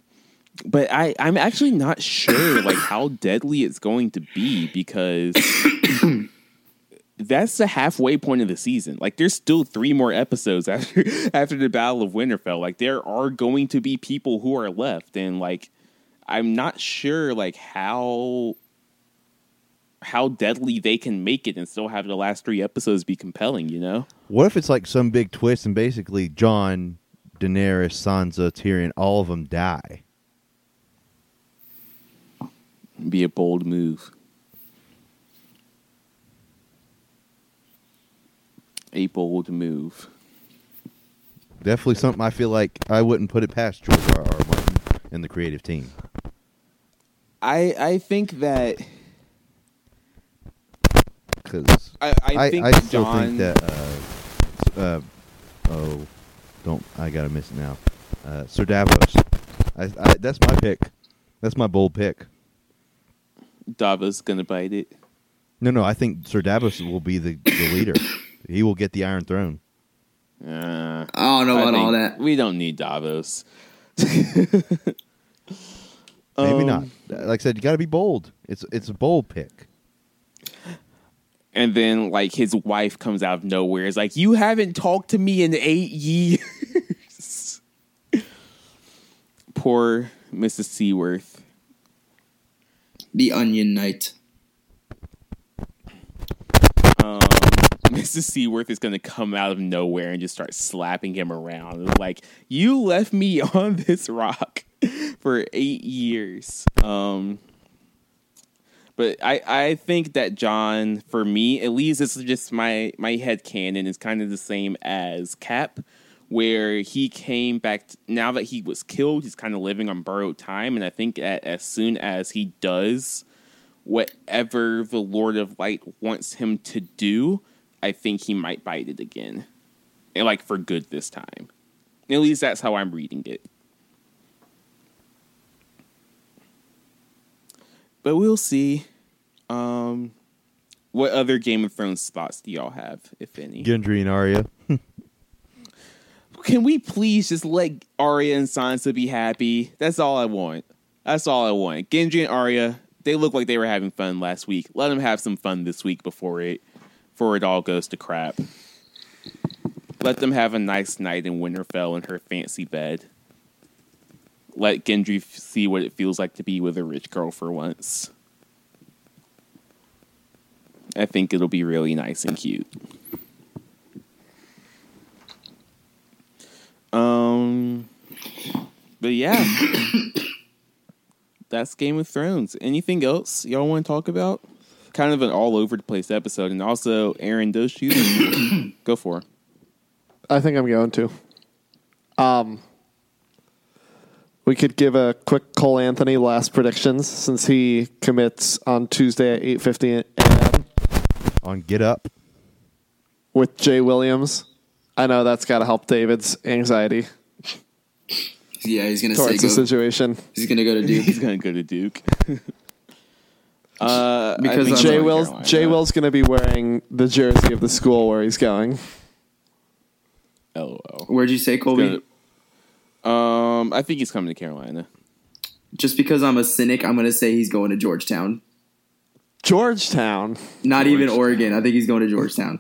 but I I'm actually not sure like how deadly it's going to be, because that's the halfway point of the season. Like, there's still three more episodes after after the Battle of Winterfell. Like, there are going to be people who are left, and like, I'm not sure like how how deadly they can make it and still have the last three episodes be compelling, you know? What if it's like some big twist and basically Jon, Daenerys, Sansa, Tyrion, all of them die? Be a bold move. A bold move. Definitely something I feel like I wouldn't put it past George R. R. Martin and the creative team. I I think that because I, I think I, I Jon, still think that uh, uh oh don't I gotta miss it now uh, Sir Davos I, I that's my pick that's my bold pick. Davos gonna bite it. No, no, I think Sir Davos will be the, the leader. He will get the Iron Throne. Uh, I don't know about all that. We don't need Davos. Maybe not. Like I said, you got to be bold. It's it's a bold pick. And then, like, his wife comes out of nowhere. It's like, you haven't talked to me in eight years. Poor Missus Seaworth. The Onion Knight. Um, Missus Seaworth is going to come out of nowhere and just start slapping him around. It's like, you left me on this rock for eight years. Um, but I, I think that Jon, for me, at least this is just my, my headcanon, is kind of the same as Cap, where he came back, to, now that he was killed, he's kind of living on borrowed time. And I think that as soon as he does whatever the Lord of Light wants him to do, I think he might bite it again. And like, for good this time. At least that's how I'm reading it. But we'll see. Um, what other Game of Thrones thoughts do y'all have, if any? Gendry and Arya. Can we please just let Arya and Sansa be happy? That's all I want. That's all I want. Gendry and Arya, they look like they were having fun last week. Let them have some fun this week before it before it all goes to crap. Let them have a nice night in Winterfell in her fancy bed. Let Gendry f- see what it feels like to be with a rich girl for once. I think it'll be really nice and cute. But yeah, that's Game of Thrones. Anything else y'all want to talk about? Kind of an all over the place episode. And also, Aaron, does you go for it? I think I'm going to. Um, we could give a quick Cole Anthony last predictions since he commits on Tuesday at eight fifty a.m. on Get Up with Jay Williams. I know that's got to help David's anxiety. Yeah, he's going to say go, the situation. He's going to go to Duke. He's going to go to Duke. uh, because I mean, Jay Will's Jay Will's going to be wearing the jersey of the school where he's going. L O L. Where'd you say, Colby? Gonna, um, I think he's coming to Carolina. Just because I'm a cynic, I'm going to say he's going to Georgetown. Georgetown? Not Georgetown. Even Oregon. I think he's going to Georgetown.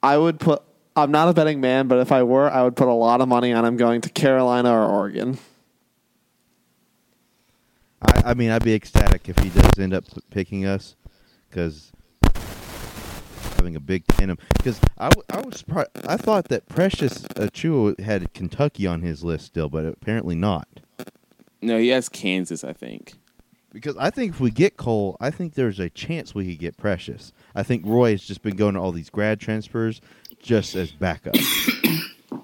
I would put... I'm not a betting man, but if I were, I would put a lot of money on him going to Carolina or Oregon. I, I mean, I'd be ecstatic if he does end up picking us, because having a big tandem. Because I, I was surprised. I thought that Precious Achiuwa had Kentucky on his list still, but apparently not. No, he has Kansas, I think. Because I think if we get Cole, I think there's a chance we could get Precious. I think Roy has just been going to all these grad transfers just as backup.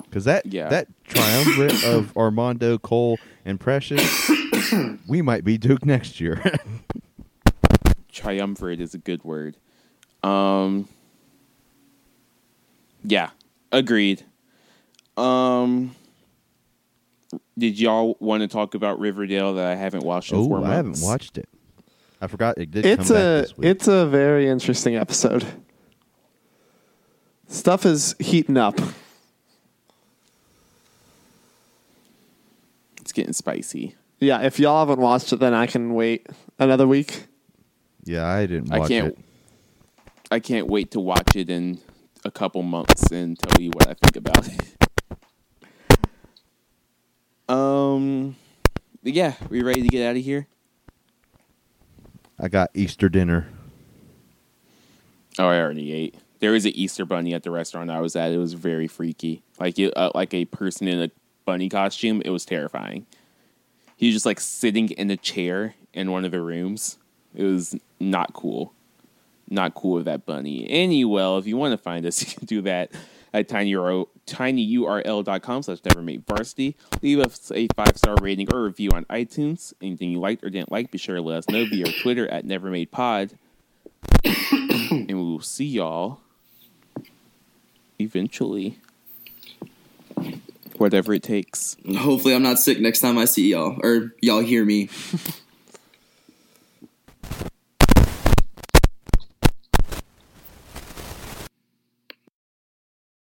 Because that, yeah. that triumvirate of Armando, Cole, and Precious, we might be Duke next year. Triumvirate is a good word. Um, yeah, agreed. Um... Did y'all want to talk about Riverdale that I haven't watched in oh, four months? I haven't watched it. I forgot it did it's come a, back this week. It's a very interesting episode. Stuff is heating up. It's getting spicy. Yeah, if y'all haven't watched it, then I can wait another week. Yeah, I didn't watch I can't, it. I can't wait to watch it in a couple months and tell you what I think about it. Um, yeah, we ready to get out of here? I got Easter dinner. Oh, I already ate. There was an Easter bunny at the restaurant I was at. It was very freaky. Like it, uh, like a person in a bunny costume. It was terrifying. He was just like sitting in a chair in one of the rooms. It was not cool. Not cool with that bunny. Anyway, if you want to find us, you can do that at tinyurl dot com slash never made varsity. Leave us a five-star rating or review on iTunes. Anything you liked or didn't like, be sure to let us know via Twitter at nevermadepod. And we will see y'all eventually. Whatever it takes. Hopefully I'm not sick next time I see y'all. Or y'all hear me.